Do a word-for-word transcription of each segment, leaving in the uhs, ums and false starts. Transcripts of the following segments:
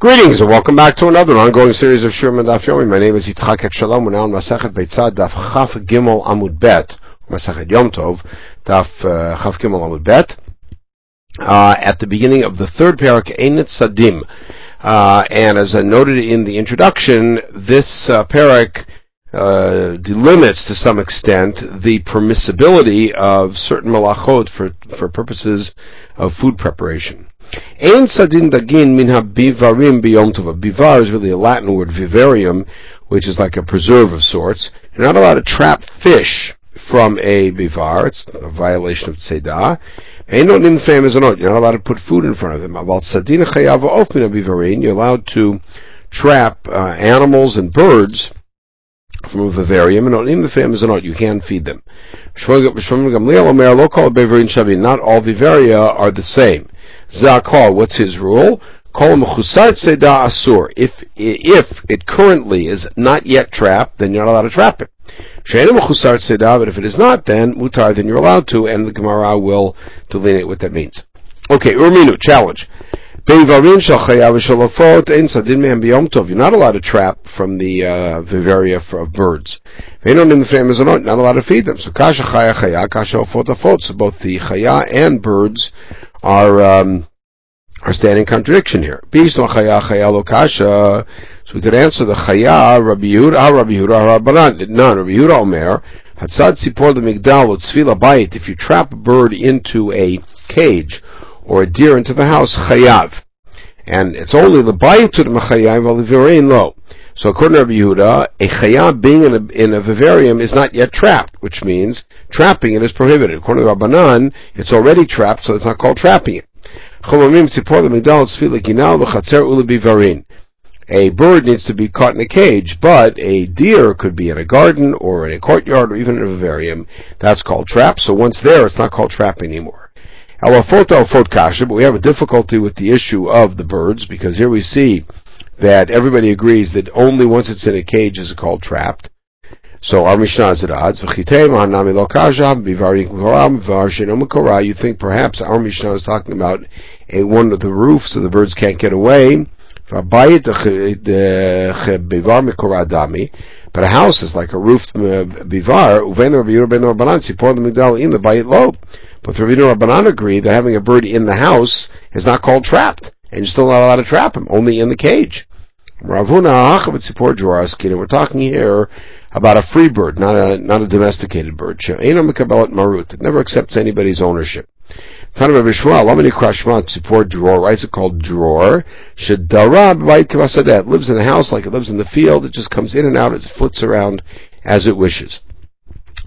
Greetings and welcome back to another ongoing series of Sherman Daf Yomi. My name is Itzhak Echshalam. We're now on Masachet Beitzad, Daf Chaf Gimel Amud Bet, Masachet Yom Tov, Daf uh, Chaf Gimel Amud Bet. Uh, at the beginning of the third parak, Einit Sadim. Uh, and as I noted in the introduction, this uh, parak uh, delimits to some extent the permissibility of certain malachot for, for purposes of food preparation. Ein sadin dagin min habivarim biyom tov. Bivar is really a Latin word, vivarium, which is like a preserve of sorts. You're not allowed to trap fish from a bivar. It's a violation of tzedah. Ein not nimfeim as a note. You're not allowed to put food in front of them. About sadin chayav of min habivarim. You're allowed to trap uh, animals and birds from a vivarium, and not even the famous or not, you can feed them. Shmuel Gamliel Omer, lo kol bivarim shavim. Not all vivaria are the same. Zakal, what's his rule? Kol mechusar tzeda asur. If if it currently is not yet trapped, then you're not allowed to trap it. She'einu mechusar tzeda, but if it is not, then mutar, then you're allowed to, and the Gemara will delineate what that means. Okay, Urminu, challenge. You're not allowed to trap from the uh, vivaria of birds. You're not allowed to feed them. So kasha chaya chaya, kasha ofot ofot. So both the chaya and birds are um, are standing contradiction here. So we could answer the chaya, Rabbi Yehuda, Rabbi Yehuda, Rabbanan. No, Rabbi Yehuda Omer, hatzad sipor l'migdal u'tzvila bayit. If you trap a bird into a cage, or a deer into the house, chayav. And it's only the bayitud mechayav al vivarein lo. So according to Rabbi Yehuda, a chayav being in a, in a vivarium is not yet trapped, which means trapping it is prohibited. According to Rabbanan, it's already trapped, so it's not called trapping it. A bird needs to be caught in a cage, but a deer could be in a garden, or in a courtyard, or even in a vivarium. That's called trap, so once there, it's not called trapping anymore. But we have a difficulty with the issue of the birds, because here we see that everybody agrees that only once it's in a cage is it called trapped. So our Mishnah is at odds. You think perhaps our Mishnah is talking about a one with the roof so the birds can't get away. But a house is like a roofed bivar. But the Rebbe and Rabbanan agree that having a bird in the house is not called trapped, and you're still not allowed to trap him, only in the cage. Rav Huna, we're talking here about a free bird, not a not a domesticated bird. It never accepts anybody's ownership. Right? It's called dror. It lives in the house like it lives in the field. It just comes in and out. It flits around as it wishes.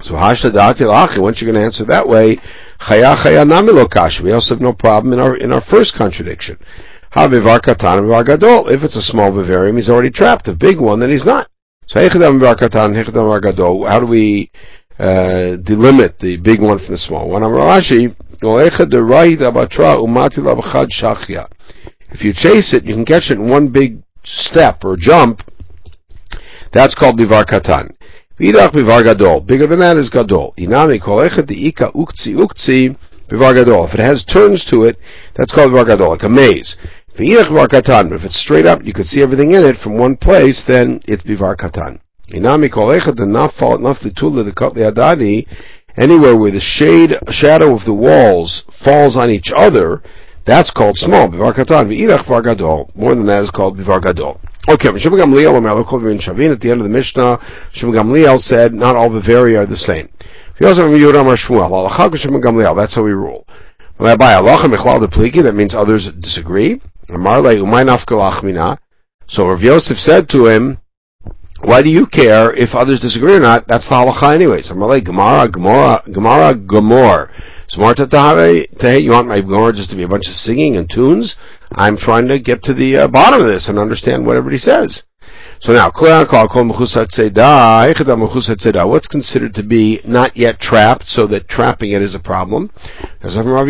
So hashadatilach. Once you're going to answer that way, chaya chaya namilo kash. We also have no problem in our in our first contradiction. Havivar katan havivar gadol. If it's a small vivarium, he's already trapped. A big one, then he's not. So hechadam havivar katan, hechadam havivar gadol. How do we uh, delimit the big one from the small one? Amarashi olechad derayit abatra umatil abchad shachya. If you chase it, you can catch it in one big step or jump. That's called bivar katan. Bigger than that is gadol. If it has turns to it, that's called bivar gadol, like a maze. But if it's straight up, you can see everything in it from one place, then it's bivar katan. Anywhere where the shade, shadow of the walls falls on each other, that's called small, bivar katan. More than that is called bivar gadol. Okay, at the end of the Mishnah, Shmuel Gamliel said, not all Bavaria are the same. That's how we rule. That means others disagree. So Rav Yosef said to him, why do you care if others disagree or not? That's the halacha anyways. Gemara, Gemara, Gemara, Gemor. You want my Gemara just to be a bunch of singing and tunes? I'm trying to get to the uh, bottom of this and understand what everybody says. So now, what's considered to be not yet trapped, so that trapping it is a problem? Anytime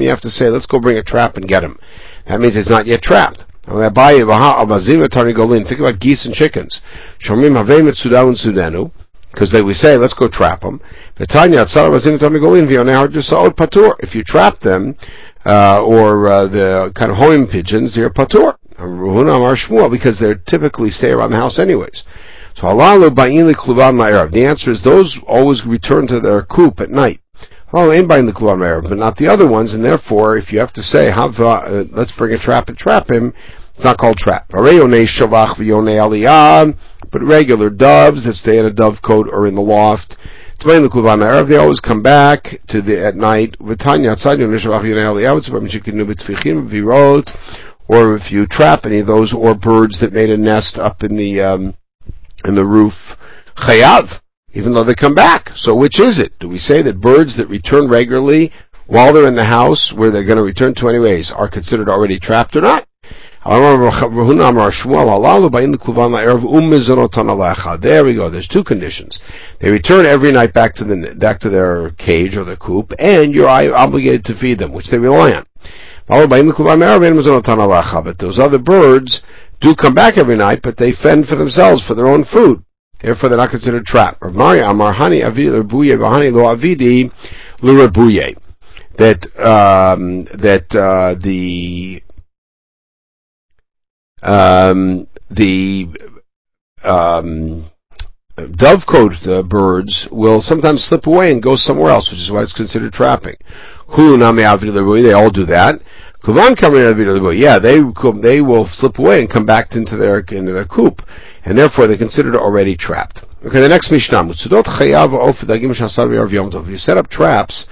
you have to say, let's go bring a trap and get him, that means it's not yet trapped. Think about geese and chickens. Because they we say, let's go trap them. If you trap them, uh, or uh, the kind of homing pigeons, they're patur. Because they're typically stay around the house anyways. So the answer is those always return to their coop at night. But not the other ones, and therefore, if you have to say, let's bring a trap and trap him, it's not called trap. But regular doves that stay in a dove cote or in the loft, they always come back to the at night. Or if you trap any of those, or birds that made a nest up in the um, in the roof, chayav, even though they come back. So which is it? Do we say that birds that return regularly while they're in the house, where they're going to return to anyways, are considered already trapped or not? There we go. There's two conditions. They return every night back to the back to their cage or their coop, and you're obligated to feed them, which they rely on. But those other birds do come back every night, but they fend for themselves for their own food. Therefore, they're not considered trapped. That um, that uh, the um, the um, dove-coat uh, birds will sometimes slip away and go somewhere else, which is why it's considered trapping. They all do that. Yeah, they they will slip away and come back into their into their coop, and therefore they're considered already trapped. Okay, the next Mishnah. If you set up traps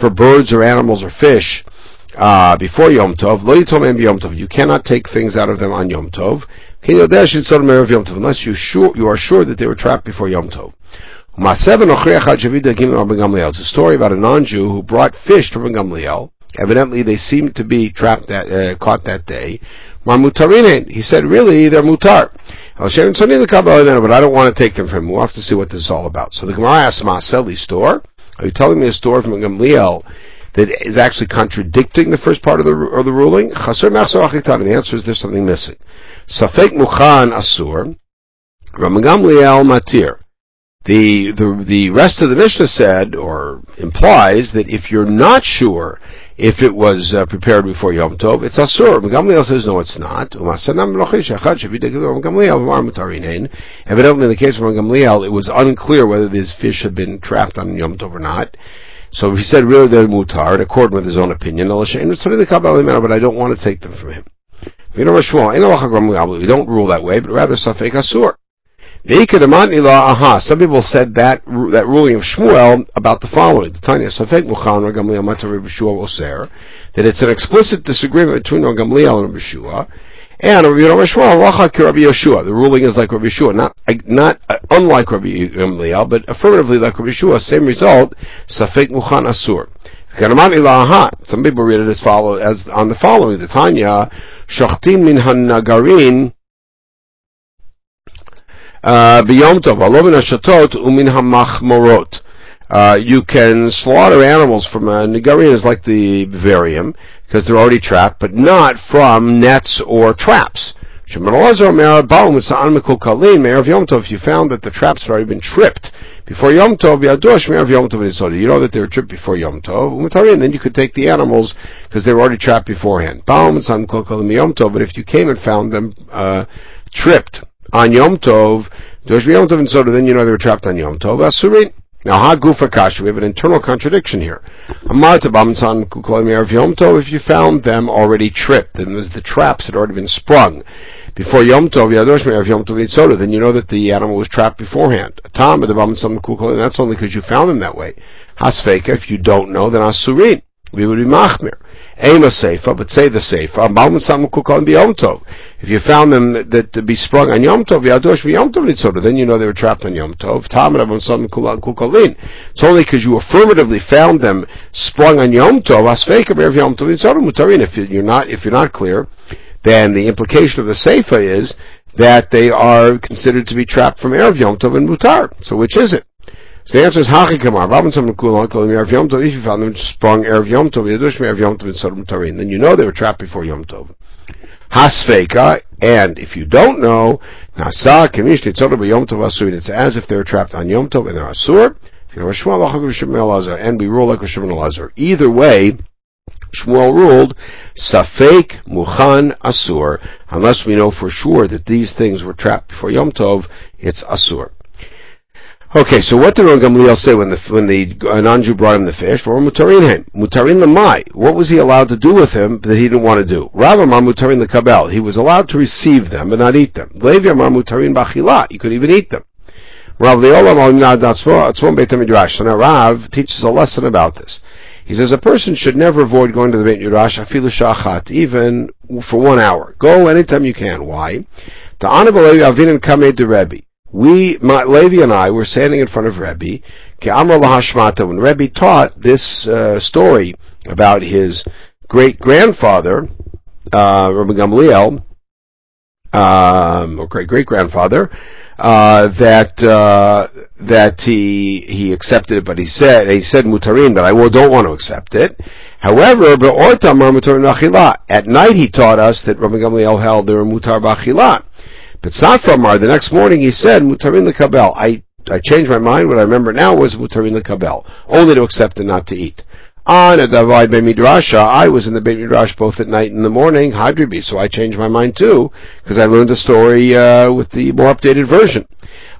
for birds or animals or fish uh, before Yom Tov, you cannot take things out of them on Yom Tov, unless you sure you are sure that they were trapped before Yom Tov. It's a story about a non-Jew who brought fish to Rabban Gamliel. Evidently, they seemed to be trapped that uh, caught that day. He said, really, they're mutar. But I don't want to take them from him. We'll have to see what this is all about. So the Gemara asks Maaseli store, are you telling me a story from Gamliel that is actually contradicting the first part of the, of the ruling? The answer is there's something missing. Safek Mukhan Asur, Rabban Gamliel Matir. The, the the rest of the Mishnah said, or implies, that if you're not sure if it was uh, prepared before Yom Tov, it's asur. Rabban Gamliel says, no, it's not. Evidently, in the case of Rabban Gamliel, it was unclear whether these fish had been trapped on Yom Tov or not. So he said, really, they're mutar, in accordance with his own opinion. But I don't want to take them from him. We don't rule that way, but rather safek asur. Some people said that that ruling of Shmuel about the following: that it's an explicit disagreement between Rabban Gamliel and Rabbi Yoshua, and Rabbi Yoshua. The ruling is like Rabbi Yoshua, not not uh, unlike Rabbi Gamliel, but affirmatively like Rabbi Yoshua. Same result: Safek Mukhan Asur. Some people read it as follow as on the following: the Tanya Shochtim Min Hanagarin. Uh, you can slaughter animals from uh, Nagarin is like the vivarium, because they're already trapped, but not from nets or traps. If you found that the traps had already been tripped before Yom Tov, you know that they were tripped before Yom Tov, and then you could take the animals because they were already trapped beforehand. But if you came and found them uh, tripped on Yom Tov, Yom Tov and Soda, then you know they were trapped on Yom Tov. Asurin. Now, Ha Gufa Kasha, we have an internal contradiction here. If you found them already tripped, then the traps had already been sprung before Yom Tov, Yom Tov and Soda, then you know that the animal was trapped beforehand. Tom, that's only because you found them that way. Hasfeika, if you don't know, then Asurin. We would be Machmir. Aim a seifa, but say the seifa. If you found them that, that to be sprung on Yom Tov, then you know they were trapped on Yom Tov. It's only because you affirmatively found them sprung on Yom Tov. If you're not, if you're not clear, then the implication of the seifa is that they are considered to be trapped from Erev Yom Tov and mutar. So which is it? So the answer is Hachikamar. If you found them sprung Erev Yom Tov, Yadushmi Erev Yom Tov and Sodom Tarin, then you know they were trapped before Yom Tov. Hasfeika, and if you don't know, Nasa Kemishti Tzodom Yom Tov Asurin, it's as if they were trapped on Yom Tov and they're Asur. If you know Shmuel, and we rule like Shimon Elazar. Either way, Shmuel ruled, Safek Muchan Asur. Unless we know for sure that these things were trapped before Yom Tov, it's Asur. Okay, so what did Rav Gamliel say when the when the non-Jew brought him the fish? Or mutarin mutarin lamai. What was he allowed to do with him that he didn't want to do? Rav Amar mutarin lekabel. He was allowed to receive them but not eat them. Levi Amar mutarin b'achilah. You could even eat them. Rav Leolam al minad atzvon beit midrash. So now Rav teaches a lesson about this. He says a person should never avoid going to the Beit Midrash afilu shachat, even for one hour. Go anytime you can. Why? To honor Levi Avinu kamei de Rebbe. We, my, Levi and I, were standing in front of Rebbe, Ke'amar lahashmata, when Rebbe taught this uh, story about his great-grandfather, uh, Rabban Gamliel, um, or great-great-grandfather, uh, that uh, that he he accepted it, but he said he said mutarim, but I don't want to accept it. However, be'orta mar mutarim b'achilah. At night, he taught us that Rabban Gamliel held there were mutar b'achilah. But Saframar, the next morning he said, Mutarin lekabel. I, I changed my mind. What I remember now was Mutarin lekabel. Only to accept and not to eat. On a Davai Beit Midrash, I was in the Beit Midrash both at night and in the morning, Hadribi, so I changed my mind too, because I learned the story, uh, with the more updated version.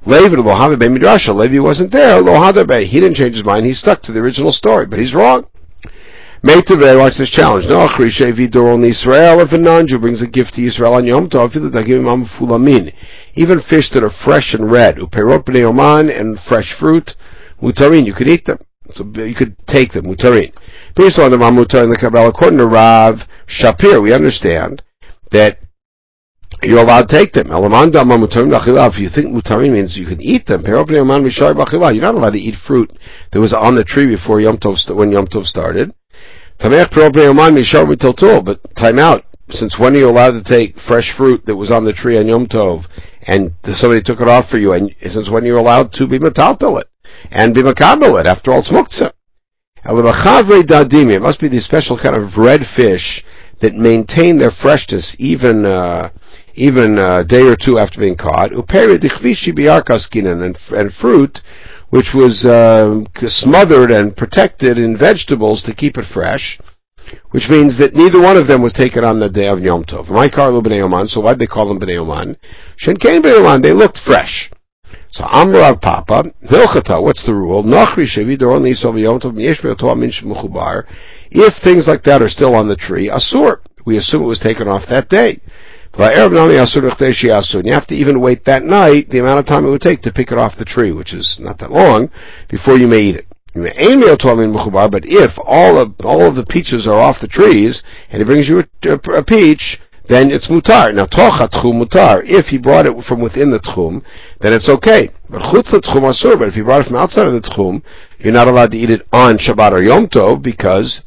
Levi Lohavi Beit Midrash, Levi wasn't there, Lohadabe. He didn't change his mind, he stuck to the original story, but he's wrong. Meitaveh, watch this challenge. No, Chrishay Vidor on Israel. If a non-Jew brings a gift to Israel on Yom Tov, even fish that are fresh and red, uperot bnei oman, and fresh fruit, mutarin, you could eat them. So you could take them, mutarin. Based on the mutarin lekabel, according to Rav Shapir, we understand that you're allowed to take them. If you think mutarim means you can eat them, you're not allowed to eat fruit that was on the tree before Yom Tov, when Yom Tov started. But time out. Since when are you allowed to take fresh fruit that was on the tree on Yom Tov, and somebody took it off for you? And since when are you allowed to be metaltal it and be makabel it? After all, it's muktzah. It must be these special kind of red fish that maintain their freshness even uh, even a day or two after being caught. And, and fruit which was uh, smothered and protected in vegetables to keep it fresh, which means that neither one of them was taken on the day of Yom Tov. My Karlu B'nai Oman, so why'd they call them B'nai Oman? Shenkein B'nai Oman, they looked fresh. So Amrav Papa, Hilchata, what's the rule? Nachri Shevi Doron Yisov Yom Tov, M'yesh B'yotoa Min Shemuchubar. If things like that are still on the tree, Asur. We assume it was taken off that day. You have to even wait that night the amount of time it would take to pick it off the tree, which is not that long, before you may eat it. But if all of all of the peaches are off the trees and he brings you a, a peach, then it's mutar. Now tocha tchum mutar. If he brought it from within the tchum, then it's okay. But chutz tchum asur. But if he brought it from outside of the tchum, you're not allowed to eat it on Shabbat or Yom Tov because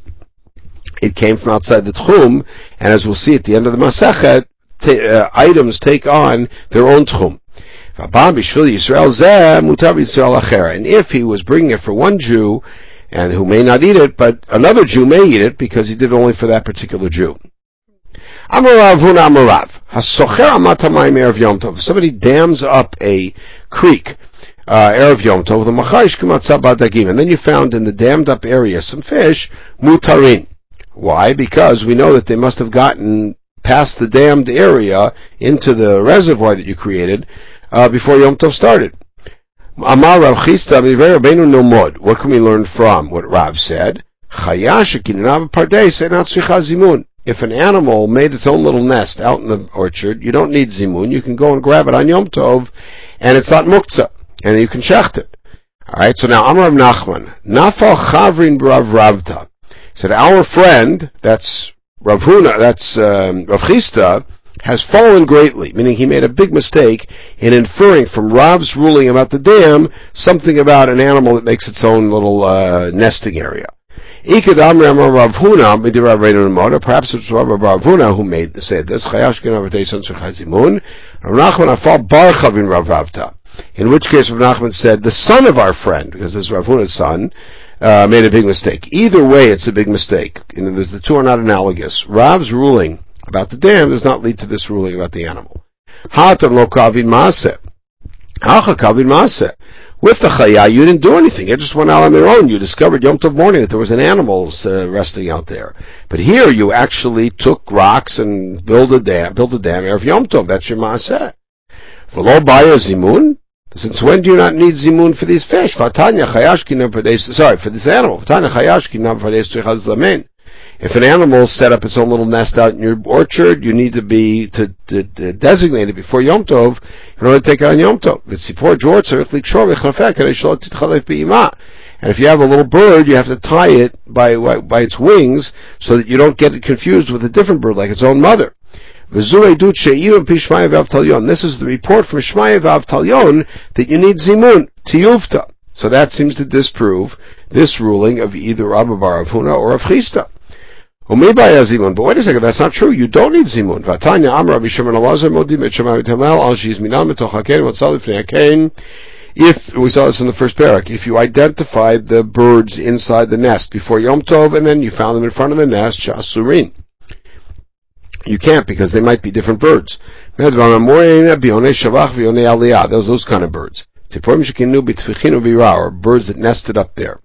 it came from outside the tchum. And as we'll see at the end of the Masachet, T- uh, items take on their own tchum. And if he was bringing it for one Jew, and who may not eat it, but another Jew may eat it because he did it only for that particular Jew. If somebody dams up a creek, uh, erev Yom Tov, and then you found in the dammed up area some fish, mutarin. Why? Because we know that they must have gotten past the dammed area into the reservoir that you created uh, before Yom Tov started. Amar Rav Chista, what can we learn from what Rav said? If an animal made its own little nest out in the orchard, you don't need zimun. You can go and grab it on Yom Tov, and it's not muktzah, and you can shecht it. All right. So now Amar Rav Nachman, nafal chavrin b'Rav Ravta, said our friend, that's Rav Huna, that's um, Rav Chista, has fallen greatly, meaning he made a big mistake in inferring from Rav's ruling about the dam something about an animal that makes its own little uh, nesting area. Perhaps it's Rav Huna who made said this. In which case, Rav Nachman said the son of our friend, because this is Rav Huna's son, Uh, made a big mistake. Either way, it's a big mistake. You know, the two are not analogous. Rav's ruling about the dam does not lead to this ruling about the animal. Hatam lo kavid maaseh. Hacha kavid maaseh. With the chaya, you didn't do anything. They just went out on their own. You discovered Yom Tov morning that there was an animal uh, resting out there. But here, you actually took rocks and built a dam, built a dam of Yom Tov. That's your maaseh. V'lo baya zimun. Since when do you not need zimun for these fish? V'atanya chayashkinam pardes. Sorry, for this animal. V'atanya chayashkinam pardes tuichaz lamin. If an animal set up its own little nest out in your orchard, you need to be to, to, to designate it before Yom Tov in order to take it on Yom Tov. And if you have a little bird, you have to tie it by by its wings so that you don't get it confused with a different bird like its own mother. This is the report from Shmaya Vav Talyon that you need zimun, tiyuvta. So that seems to disprove this ruling of either Rabbi Bar Rav Huna or Rav Chista. But wait a second, that's not true. You don't need zimun. If we saw this in the first parak, if you identified the birds inside the nest before Yom Tov, and then you found them in front of the nest, chasurin. You can't, because they might be different birds. Those those kind of birds. Or birds that nested up there.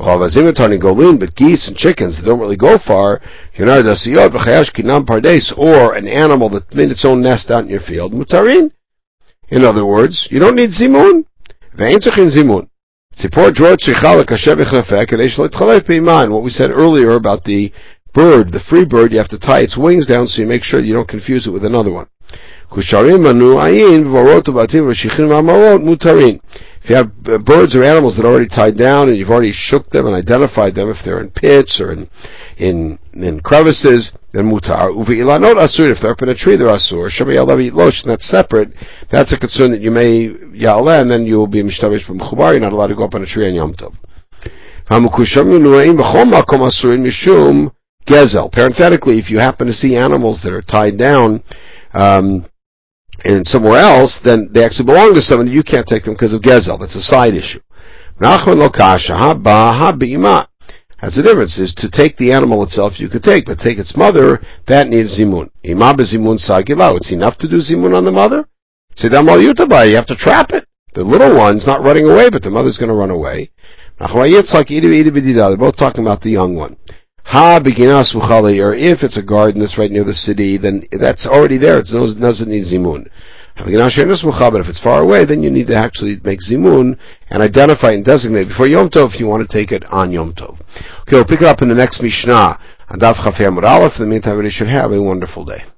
But geese and chickens that don't really go far, or an animal that made its own nest out in your field, mutarin. In other words, you don't need zimun. And what we said earlier about the bird, the free bird, you have to tie its wings down so you make sure you don't confuse it with another one. If you have birds or animals that are already tied down and you've already shook them and identified them, if they're in pits or in in, in crevices, then mutar. If they're up in a tree, they're asur. And that's separate. That's a concern that you may ya'aleh, and then you will be mishtabish from chubar. You're not allowed to go up on a tree on Yom Tov. Gezel. Parenthetically, if you happen to see animals that are tied down um, and somewhere else, then they actually belong to someone. You can't take them because of gezel. That's a side issue. That's the difference. Is to take the animal itself, you could take, but take its mother, that needs zimun. It's enough to do zimun on the mother. You have to trap it. The little one's not running away, but the mother's going to run away. They're both talking about the young one. Ha beginas uchali, or if it's a garden that's right near the city, then that's already there. It doesn't need zimun. Ha beginas she'enas mucha, but if it's far away, then you need to actually make zimun and identify and designate before Yom Tov if you want to take it on Yom Tov. Okay, we'll pick it up in the next Mishnah on Daf Chaf Amud Aleph. In the meantime, everybody should have a wonderful day.